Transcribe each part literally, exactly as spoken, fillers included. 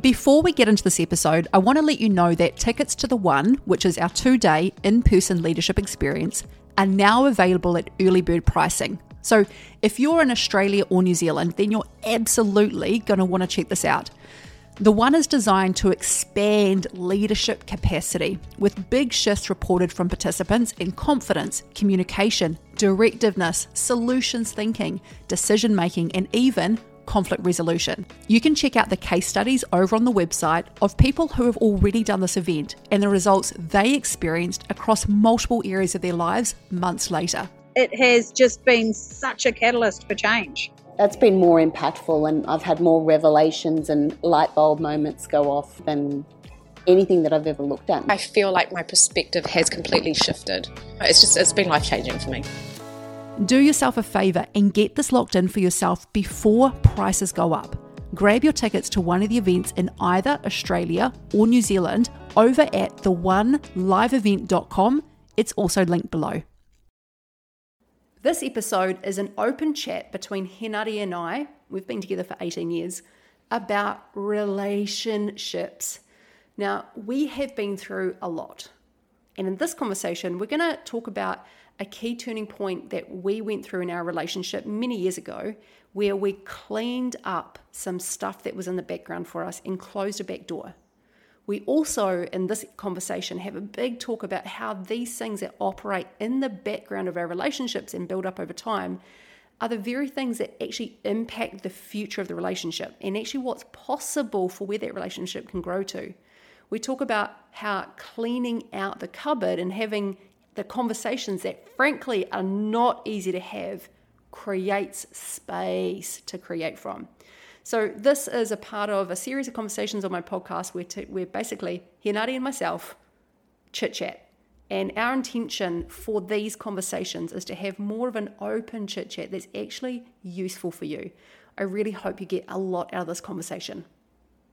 Before we get into this episode, I want to let you know that tickets to The One, which is our two-day in-person leadership experience, are now available at early bird pricing. So if you're in Australia or New Zealand, then you're absolutely going to want to check this out. The One is designed to expand leadership capacity with big shifts reported from participants in confidence, communication, directiveness, solutions thinking, decision making, and even conflict resolution. You can check out the case studies over on the website of people who have already done this event and the results they experienced across multiple areas of their lives months later. It has just been such a catalyst for change. That's been more impactful, and I've had more revelations and light bulb moments go off than anything that I've ever looked at. I feel like my perspective has completely shifted. It's just, it's been life-changing for me. Do yourself a favour and get this locked in for yourself before prices go up. Grab your tickets to one of the events in either Australia or New Zealand over at the one live event dot com. It's also linked below. This episode is an open chat between Hinari and I, we've been together for eighteen years, about relationships. Now, we have been through a lot. And in this conversation, we're going to talk about a key turning point that we went through in our relationship many years ago, where we cleaned up some stuff that was in the background for us and closed a back door. We also, in this conversation, have a big talk about how these things that operate in the background of our relationships and build up over time are the very things that actually impact the future of the relationship and actually what's possible for where that relationship can grow to. We talk about how cleaning out the cupboard and having the conversations that, frankly, are not easy to have creates space to create from. So this is a part of a series of conversations on my podcast where, t- where basically Hinari and myself chit-chat. And our intention for these conversations is to have more of an open chit-chat that's actually useful for you. I really hope you get a lot out of this conversation.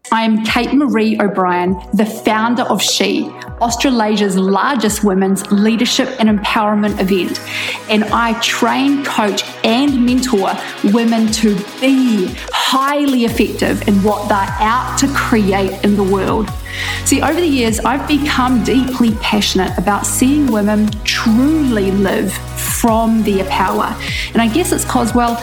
I'm Kate Marie O'Brien, the founder of S H E, Australasia's largest women's leadership and empowerment event. And I train, coach and mentor women to be highly effective in what they're out to create in the world. See, over the years, I've become deeply passionate about seeing women truly live from their power. And I guess it's because, well,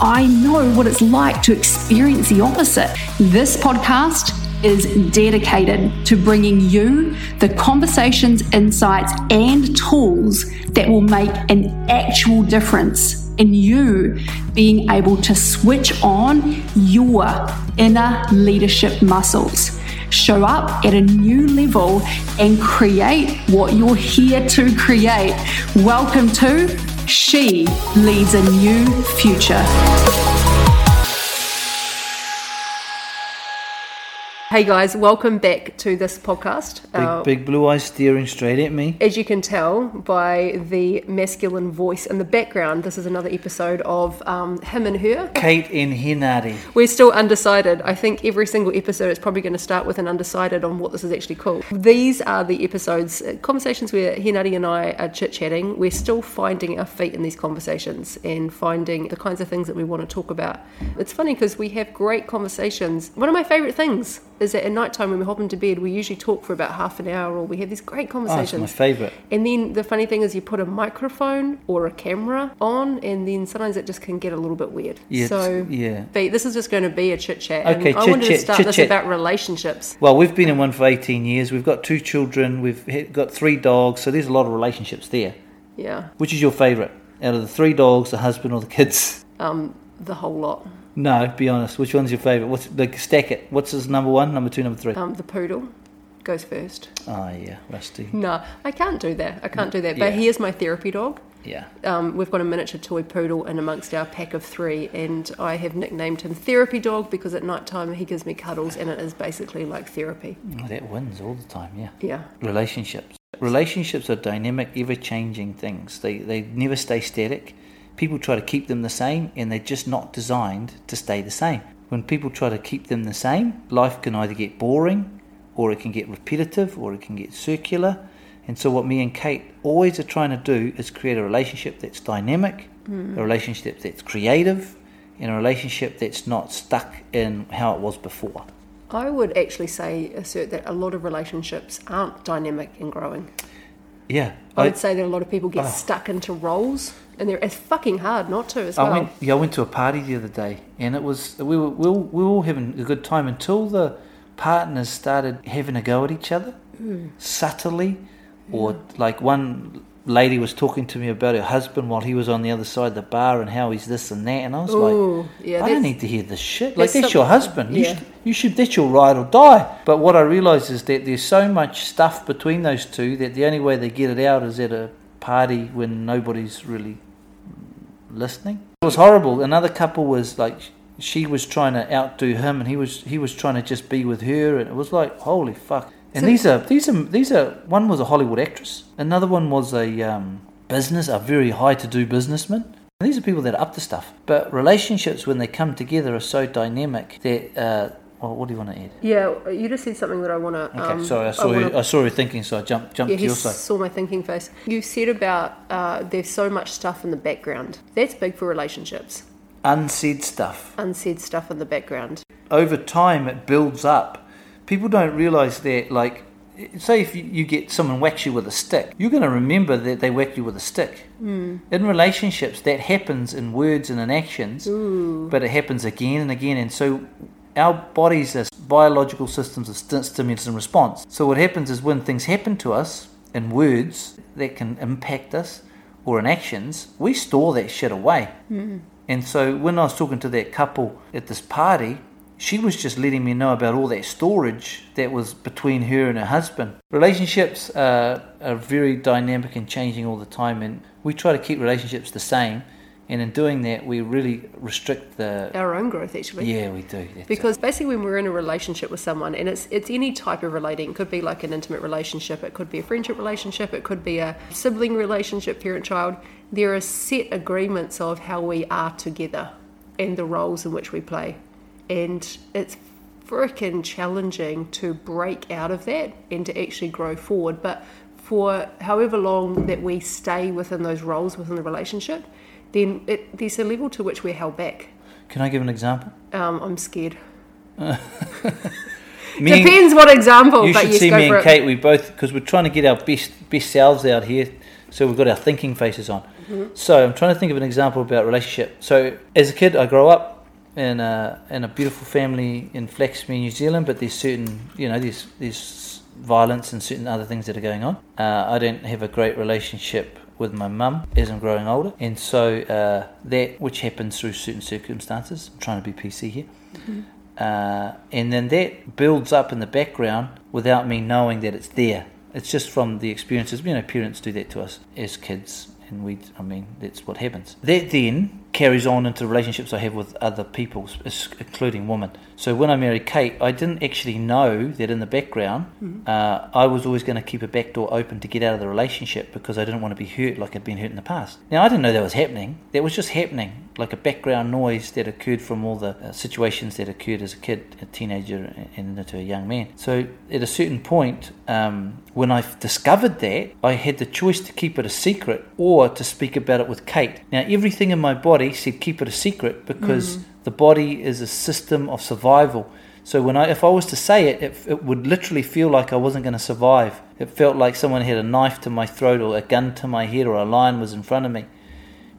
I know what it's like to experience the opposite. This podcast is dedicated to bringing you the conversations, insights, and tools that will make an actual difference in you being able to switch on your inner leadership muscles, show up at a new level, and create what you're here to create. Welcome to She Leads a New Future. Hey guys, welcome back to this podcast. Big, uh, big blue eyes staring straight at me. As you can tell by the masculine voice in the background, this is another episode of um, Him and Her. Kate and Hinari. We're still undecided. I think every single episode is probably going to start with an undecided on what this is actually called. These are the episodes, conversations where Hinari and I are chit-chatting. We're still finding our feet in these conversations and finding the kinds of things that we want to talk about. It's funny because we have great conversations. One of my favourite things is that at night time when we hop into bed, we usually talk for about half an hour, or we have these great conversations. Oh, that's my favourite. And then the funny thing is you put a microphone or a camera on, and then sometimes it just can get a little bit weird. Yeah, so yeah. This is just going to be a chit-chat. Okay, and I chit-chat, wanted to start chit-chat. This about relationships. Well, we've been in one for eighteen years. We've got two children. We've got three dogs. So there's a lot of relationships there. Yeah. Which is your favourite? Out of the three dogs, the husband or the kids? Um, the whole lot. No, be honest. Which one's your favourite? What's like, stack it. What's his number one, number two, number three? Um, the poodle goes first. Oh, yeah, Rusty. No, I can't do that. I can't do that. But yeah. He is my therapy dog. Yeah. Um, we've got a miniature toy poodle in amongst our pack of three, and I have nicknamed him Therapy Dog because at night time he gives me cuddles, and it is basically like therapy. Oh, that wins all the time, yeah. Yeah. Relationships. Relationships are dynamic, ever-changing things. They they never stay static. People try to keep them the same, and they're just not designed to stay the same. When people try to keep them the same, life can either get boring, or it can get repetitive, or it can get circular. And so what me and Kate always are trying to do is create a relationship that's dynamic, mm. a relationship that's creative, and a relationship that's not stuck in how it was before. I would actually say, assert that a lot of relationships aren't dynamic and growing. Yeah. I, I would say that a lot of people get uh, stuck into roles, and they're, it's fucking hard not to as I well. Went, yeah, I went to a party the other day, and it was we were, we were, we were all having a good time until the partners started having a go at each other, mm. subtly, or yeah. like one lady was talking to me about her husband while he was on the other side of the bar and how he's this and that, and I was Ooh, like, yeah, I don't need to hear this shit. Like, that's, that's your husband. Yeah. You, should, you should, that's your ride or die. But what I realised is that there's so much stuff between those two that the only way they get it out is at a party when nobody's really listening. It was horrible. Another couple was like, she was trying to outdo him, and he was he was trying to just be with her, and it was like, holy fuck. And so these are these are these are one was a Hollywood actress, another one was a um, business, a very high-to-do businessman. And these are people that are up to stuff. But relationships, when they come together, are so dynamic that. Uh, well, what do you want to add? Yeah, you just said something that I want to. Okay, um, sorry, I saw I, you, wanna, I saw you thinking, so I jumped jumped yeah, to your side. Yeah, he saw my thinking face. You said about uh, there's so much stuff in the background. That's big for relationships. Unsaid stuff. Unsaid stuff in the background. Over time, it builds up. People don't realise that, like, say if you, you get someone whacks you with a stick, you're going to remember that they whacked you with a stick. Mm. In relationships, that happens in words and in actions, Ooh. But it happens again and again. And so our bodies are biological systems of st- stimulus and response. So what happens is when things happen to us in words that can impact us or in actions, we store that shit away. Mm. And so when I was talking to that couple at this party, she was just letting me know about all that storage that was between her and her husband. Relationships uh, are very dynamic and changing all the time, and we try to keep relationships the same. And in doing that, we really restrict the our own growth, actually. Yeah, we do. That's because it. Basically when we're in a relationship with someone, and it's it's any type of relating, it could be like an intimate relationship, it could be a friendship relationship, it could be a sibling relationship, parent-child, there are set agreements of how we are together and the roles in which we play. And it's freaking challenging to break out of that and to actually grow forward. But for however long that we stay within those roles within the relationship, then it, there's a level to which we're held back. Can I give an example? Um, I'm scared. Depends and, what example. You but should yes, see me and Kate. It. We both because we're trying to get our best best selves out here, so we've got our thinking faces on. Mm-hmm. So I'm trying to think of an example about relationship. So as a kid, I grow up. In a in a beautiful family in Flaxmere, New Zealand, but there's certain you know there's there's violence and certain other things that are going on. Uh, I don't have a great relationship with my mum as I'm growing older, and so uh, that which happens through certain circumstances. I'm trying to be P C here, mm-hmm. uh, and then that builds up in the background without me knowing that it's there. It's just from the experiences. You know, parents do that to us as kids. And we, I mean, that's what happens. That then carries on into relationships I have with other people, including women. So when I married Kate, I didn't actually know that in the background, mm-hmm. uh, I was always going to keep a back door open to get out of the relationship because I didn't want to be hurt like I'd been hurt in the past. Now, I didn't know that was happening. That was just happening, like a background noise that occurred from all the uh, situations that occurred as a kid, a teenager, and into a young man. So at a certain point, um, when I discovered that, I had the choice to keep it a secret or to speak about it with Kate. Now, everything in my body said keep it a secret because mm. the body is a system of survival. So when I, if I was to say it, it, it would literally feel like I wasn't going to survive. It felt like someone had a knife to my throat or a gun to my head or a lion was in front of me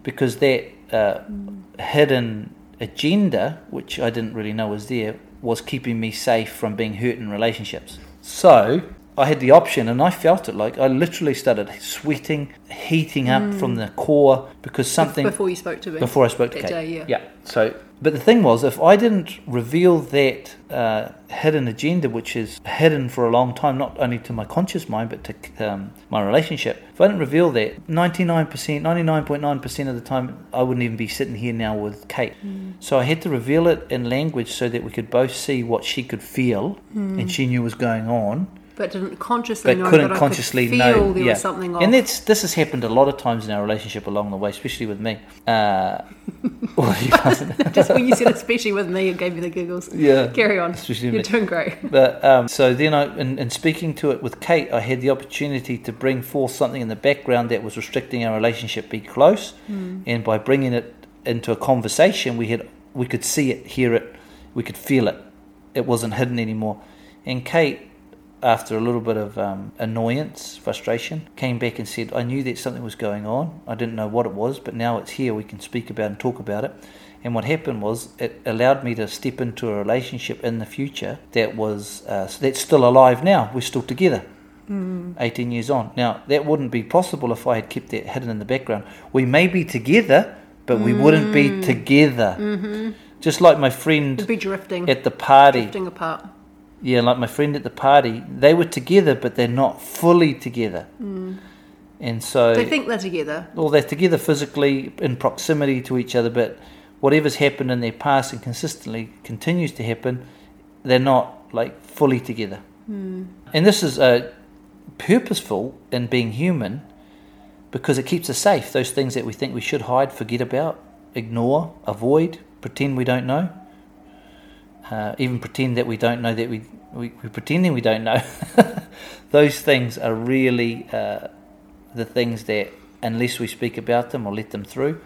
because that uh, mm. hidden agenda, which I didn't really know was there, was keeping me safe from being hurt in relationships. So I had the option, and I felt it. Like I literally started sweating, heating up mm. from the core because something before you spoke to me. Before I spoke to that Kate, day, yeah. yeah. So, but the thing was, if I didn't reveal that uh, hidden agenda, which is hidden for a long time, not only to my conscious mind but to um, my relationship, if I didn't reveal that, ninety-nine percent, ninety-nine point nine percent of the time, I wouldn't even be sitting here now with Kate. Mm. So I had to reveal it in language so that we could both see what she could feel, mm. and she knew what was going on. But didn't consciously but know, couldn't but consciously I could feel know. There yeah. was something off. And that's, this has happened a lot of times in our relationship along the way, especially with me. Uh, Just when you said especially with me, it gave me the giggles. Yeah. Carry on. Especially You're me. Doing great. But um, so then I, in, in speaking to it with Kate, I had the opportunity to bring forth something in the background that was restricting our relationship be close. Mm. And by bringing it into a conversation, we had we could see it, hear it, we could feel it. it wasn't hidden anymore. And Kate, after a little bit of um, annoyance, frustration, came back and said, I knew that something was going on. I didn't know what it was, but now it's here. We can speak about and talk about it. And what happened was it allowed me to step into a relationship in the future that was uh, that's still alive now. We're still together, mm. eighteen years on. Now, that wouldn't be possible if I had kept that hidden in the background. We may be together, but mm. we wouldn't be together. Mm-hmm. Just like my friend It'd be drifting. at the party. Drifting apart. Yeah, like my friend at the party, they were together, but they're not fully together. Mm. And so... They think they're together. Well, they're together physically, in proximity to each other, but whatever's happened in their past and consistently continues to happen, they're not, like, fully together. Mm. And this is uh, purposeful in being human because it keeps us safe. Those things that we think we should hide, forget about, ignore, avoid, pretend we don't know. Uh, even pretend that we don't know that we, we, we're pretending we don't know. Those things are really uh, the things that, unless we speak about them or let them through,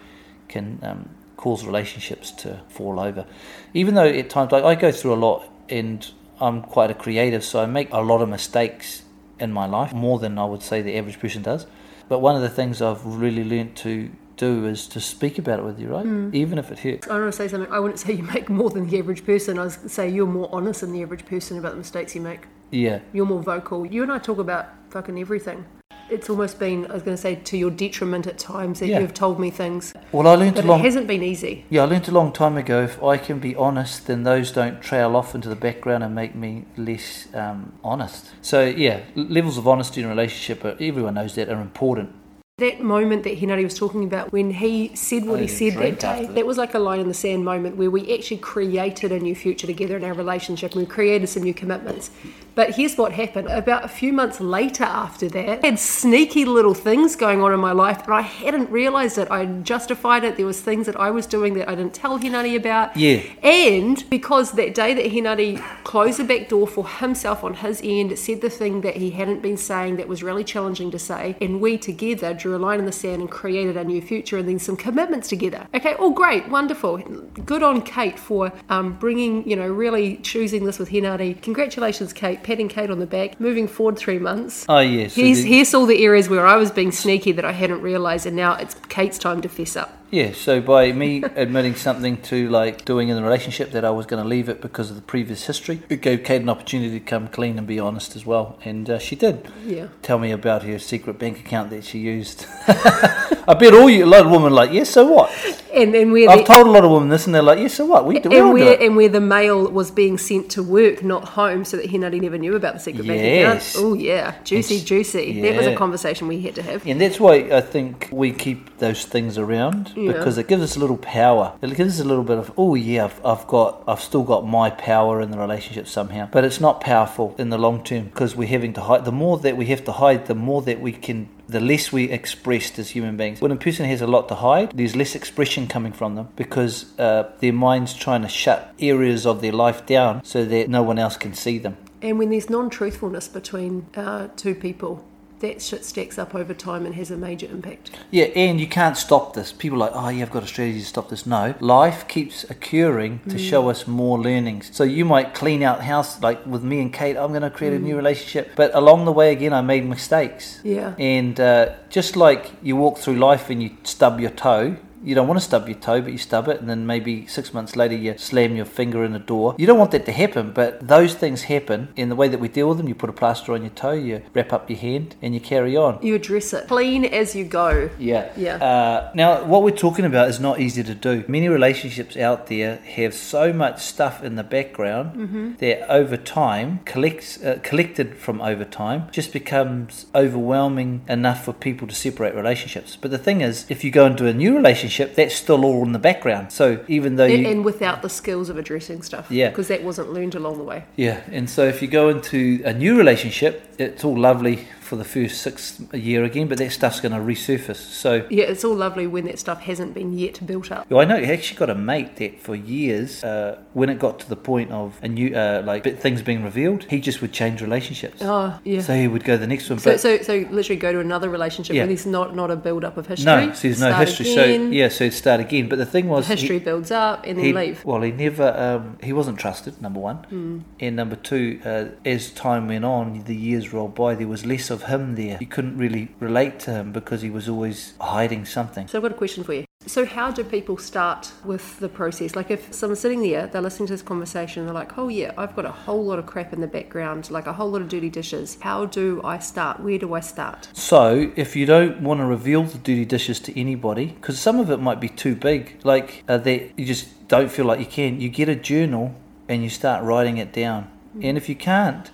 can um, cause relationships to fall over. Even though at times, like I go through a lot and I'm quite a creative, so I make a lot of mistakes in my life, more than I would say the average person does. But one of the things I've really learnt to do is to speak about it with you, right? Mm. Even if it hurts. I want to say something. I wouldn't say you make more than the average person. I would say you're more honest than the average person about the mistakes you make. Yeah. You're more vocal. You and I talk about fucking everything. It's almost been, I was going to say, to your detriment at times that yeah. you've told me things. Well, I learned but a long... it hasn't been easy. Yeah, I learned a long time ago, if I can be honest, then those don't trail off into the background and make me less um, honest. So, yeah, levels of honesty in a relationship, everyone knows that, are important. That moment that Hinari was talking about when he said what he said that day, that was like a line in the sand moment where we actually created a new future together in our relationship and we created some new commitments. But here's what happened. About a few months later after that, I had sneaky little things going on in my life and I hadn't realised it. I justified it. There was things that I was doing that I didn't tell Hinari about. Yeah. And because that day that Hinari closed the back door for himself on his end, said the thing that he hadn't been saying that was really challenging to say, and we together drew a line in the sand and created a new future and then some commitments together. Okay, all great, wonderful. Good on Kate for um, bringing, you know, really choosing this with Hinari. Congratulations, Kate. Patting Kate on the back. Moving forward three months. Oh, yes. Here's, so the, here's all the areas where I was being sneaky that I hadn't realised, and now it's Kate's time to fess up. Yeah, so by me admitting something to, like, doing in the relationship that I was going to leave it because of the previous history, it gave Kate an opportunity to come clean and be honest as well, and uh, she did. Yeah. Tell me about her secret bank account that she used. I bet all you, a lot of women are like, yes, yeah, so what? And, and we're I've the, told a lot of women this, and they're like, yes, yeah, so what? We do, we all do it. And where the mail was being sent to work, not home, so that Hinari never knew about the secret yes. bank account. Oh, yeah. Juicy, it's, juicy. Yeah. That was a conversation we had to have. And that's why I think we keep those things around. Yeah. Because it gives us a little power. It gives us a little bit of, oh yeah, I've, I've got, I've still got my power in the relationship somehow. But it's not powerful in the long term because we're having to hide. The more that we have to hide, the more that we can, the less we expressed as human beings. When a person has a lot to hide, there's less expression coming from them because uh, their mind's trying to shut areas of their life down so that no one else can see them. And when there's non-truthfulness between uh, two people, that shit stacks up over time and has a major impact. Yeah, and you can't stop this. People are like, oh yeah, I've got a strategy to stop this. No, life keeps occurring to mm. show us more learnings. So you might clean out house, like with me and Kate, I'm going to create mm. a new relationship. But along the way, again, I made mistakes. Yeah. And uh, just like you walk through life and you stub your toe, you don't want to stub your toe, but you stub it, and then maybe six months later you slam your finger in a door. You don't want that to happen, but those things happen, and the way that we deal with them, you put a plaster on your toe, you wrap up your hand, and you carry on. You address it. Clean as you go. Yeah. Yeah. Uh, now, what we're talking about is not easy to do. Many relationships out there have so much stuff in the background mm-hmm. that over time, collects, uh, collected from over time, just becomes overwhelming enough for people to separate relationships. But the thing is, if you go into a new relationship, that's still all in the background. So even though and, you... And without the skills of addressing stuff. Yeah. Because that wasn't learned along the way. Yeah. And so if you go into a new relationship, it's all lovely for the first six a year again, but that stuff's going to resurface. So yeah, it's all lovely when that stuff hasn't been yet built up. Well, I know you actually got a mate that for years, uh, when it got to the point of a new uh, like things being revealed, he just would change relationships. Oh yeah. So he would go to the next one. So but, so, so literally go to another relationship. Yeah. And there's not not a build up of history. No, so there's no history. Again. So yeah, so he'd start again. But the thing was, the history he, builds up and then leave. Well, he never um, he wasn't trusted. Number one, mm. and number two, uh, as time went on, the years rolled by. There was less of him there. You couldn't really relate to him because he was always hiding something. So I've got a question for you. So how do people start with the process? Like if someone's sitting there, they're listening to this conversation, they're like, oh yeah, I've got a whole lot of crap in the background, like a whole lot of dirty dishes. How do I start? Where do I start? So if you don't want to reveal the dirty dishes to anybody, because some of it might be too big, like uh, that you just don't feel like you can, you get a journal and you start writing it down. Mm. And if you can't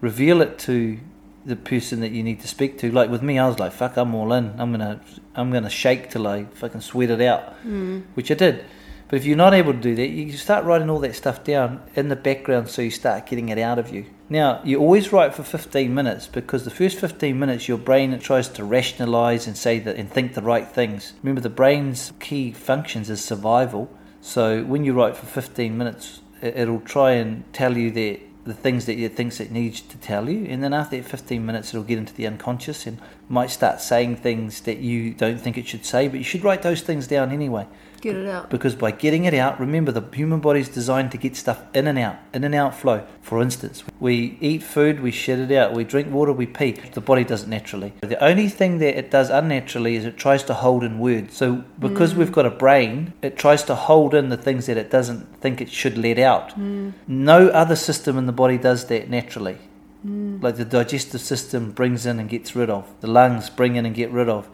reveal it to the person that you need to speak to, like with me, I was like, fuck, I'm all in, I'm gonna I'm gonna shake till I fucking sweat it out, mm. which I did. But if you're not able to do that, you start writing all that stuff down in the background, so you start getting it out of you. Now, you always write for fifteen minutes, because the first fifteen minutes your brain tries to rationalise and say that and think the right things. Remember, the brain's key functions is survival, so when you write for fifteen minutes, it'll try and tell you that the things that it thinks it needs to tell you, and then after that fifteen minutes it'll get into the unconscious and might start saying things that you don't think it should say, but you should write those things down anyway. Get it out. Because by getting it out, remember, the human body's designed to get stuff in and out, in and out flow. For instance, we eat food, we shit it out, we drink water, we pee. The body does it naturally. The only thing that it does unnaturally is it tries to hold in words. So because mm. we've got a brain, it tries to hold in the things that it doesn't think it should let out. Mm. No other system in the body does that naturally. Mm. Like the digestive system brings in and gets rid of. The lungs bring in and get rid of,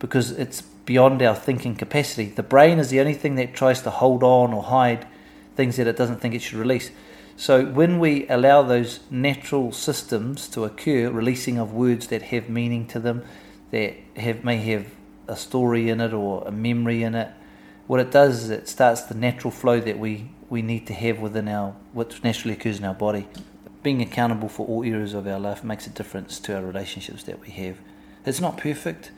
because it's beyond our thinking capacity. The brain is the only thing that tries to hold on or hide things that it doesn't think it should release. So when we allow those natural systems to occur, releasing of words that have meaning to them, that have may have a story in it or a memory in it, what it does is it starts the natural flow that we, we need to have within our, what naturally occurs in our body. Being accountable for all areas of our life makes a difference to our relationships that we have. It's not perfect,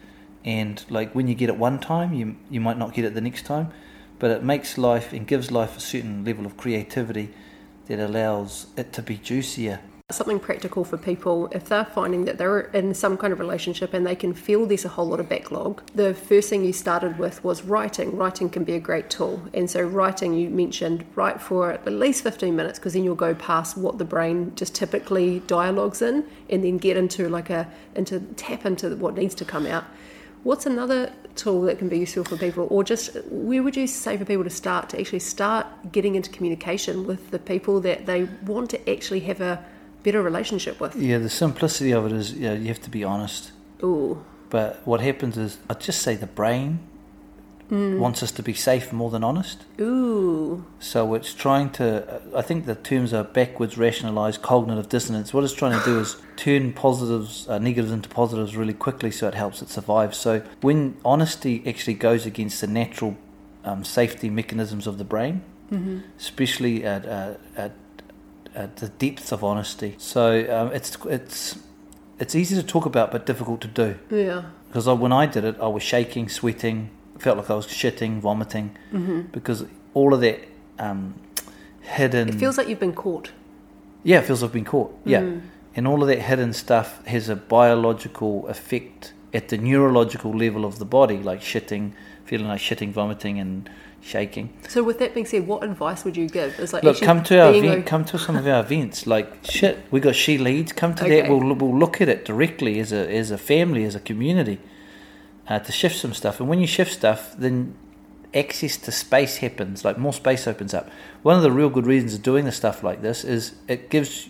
and like when you get it one time, you you might not get it the next time, but it makes life and gives life a certain level of creativity that allows it to be juicier. Something practical for people, if they're finding that they're in some kind of relationship and they can feel there's a whole lot of backlog, the first thing you started with was writing. Writing can be a great tool, and so writing, you mentioned, write for at least fifteen minutes, because then you'll go past what the brain just typically dialogues in, and then get into like a into tap into what needs to come out. What's another tool that can be useful for people, or just where would you say for people to start to actually start getting into communication with the people that they want to actually have a better relationship with? Yeah, the simplicity of it is, you know, you have to be honest. Ooh. But what happens is, I'd just say the brain mm. wants us to be safe more than honest. Ooh. So it's trying to, I think the terms are backwards rationalised cognitive dissonance. What it's trying to do is turn positives, uh, negatives into positives really quickly, so it helps it survive. So when honesty actually goes against the natural um, safety mechanisms of the brain, mm-hmm. especially at, uh, at Uh, the depth of honesty. So um, it's it's it's easy to talk about, but difficult to do. Yeah. Because I, when I did it, I was shaking, sweating, felt like I was shitting, vomiting, mm-hmm. because all of that um, hidden. It feels like you've been caught. Yeah, it feels like I've been caught. Yeah, mm. and all of that hidden stuff has a biological effect at the neurological level of the body, like shitting, feeling like shitting, vomiting, and shaking. So with that being said, what advice would you give? It's like, look, come to our event, a... come to some of our events. Like shit, we got She Leads. Come to okay. that. We'll we'll look at it directly as a as a family, as a community, uh, to shift some stuff. And when you shift stuff, then access to space happens. Like more space opens up. One of the real good reasons of doing the stuff like this is it gives.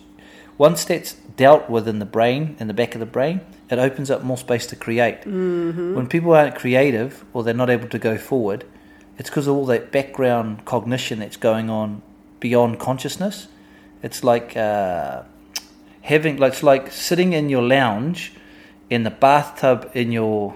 Once that's dealt with in the brain, in the back of the brain, it opens up more space to create. Mm-hmm. When people aren't creative or they're not able to go forward, it's because of all that background cognition that's going on beyond consciousness. It's like uh, having, like, it's like sitting in your lounge, and the bathtub in your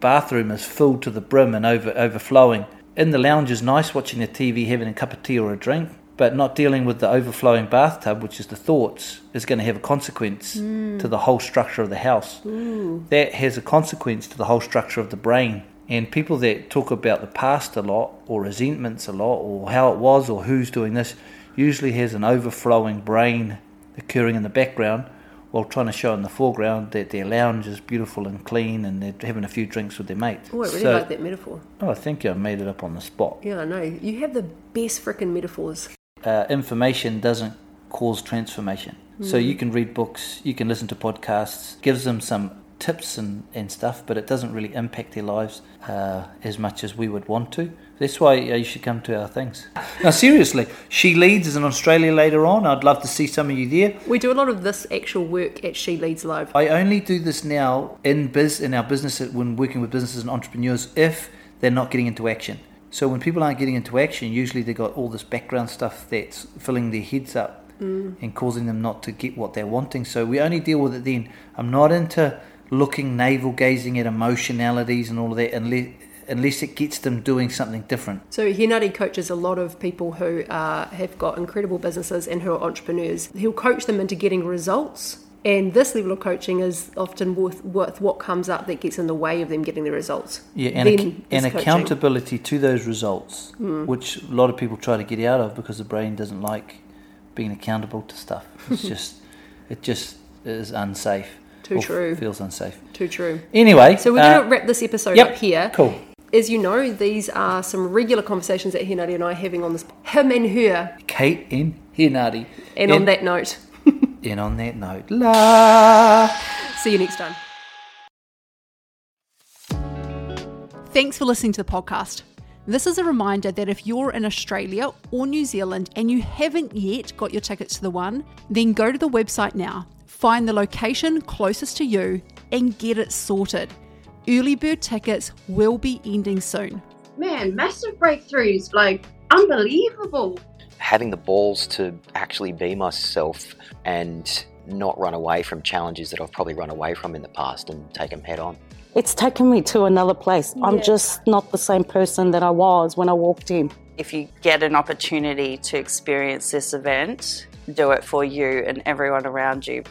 bathroom is filled to the brim and over overflowing. In the lounge is nice, watching the T V, having a cup of tea or a drink, but not dealing with the overflowing bathtub, which is the thoughts, is going to have a consequence mm. to the whole structure of the house. Ooh. That has a consequence to the whole structure of the brain. And people that talk about the past a lot, or resentments a lot, or how it was, or who's doing this, usually has an overflowing brain occurring in the background while trying to show in the foreground that their lounge is beautiful and clean and they're having a few drinks with their mates. Oh, I really so, like that metaphor. Oh, I think I made it up on the spot. Yeah, I know. You have the best frickin' metaphors. Uh, information doesn't cause transformation. Mm. So you can read books, you can listen to podcasts, gives them some tips and, and stuff, but it doesn't really impact their lives uh, as much as we would want to. That's why uh, you should come to our things. Now, seriously, She Leads is in Australia later on. I'd love to see some of you there. We do a lot of this actual work at She Leads Live. I only do this now in biz in our business when working with businesses and entrepreneurs if they're not getting into action. So when people aren't getting into action, usually they've got all this background stuff that's filling their heads up mm. and causing them not to get what they're wanting. So we only deal with it then. I'm not into looking navel-gazing at emotionalities and all of that unless, unless it gets them doing something different. So Hinari coaches a lot of people who uh, have got incredible businesses and who are entrepreneurs. He'll coach them into getting results, and this level of coaching is often worth, worth what comes up that gets in the way of them getting the results. Yeah, and, ac- and accountability to those results, mm. which a lot of people try to get out of because the brain doesn't like being accountable to stuff. It's just, it just is unsafe. Too true. Feels unsafe. Too true. Anyway. So we're going to uh, wrap this episode yep, up here. Cool. As you know, these are some regular conversations that Hinari and I are having on this. Him and her. Kate and Hinari. And, and on that note. and on that note. La. See you next time. Thanks for listening to the podcast. This is a reminder that if you're in Australia or New Zealand and you haven't yet got your tickets to the one, then go to the website now. Find the location closest to you and get it sorted. Early bird tickets will be ending soon. Man, massive breakthroughs, like unbelievable. Having the balls to actually be myself and not run away from challenges that I've probably run away from in the past and take them head on. It's taken me to another place. Yeah. I'm just not the same person that I was when I walked in. If you get an opportunity to experience this event, do it for you and everyone around you.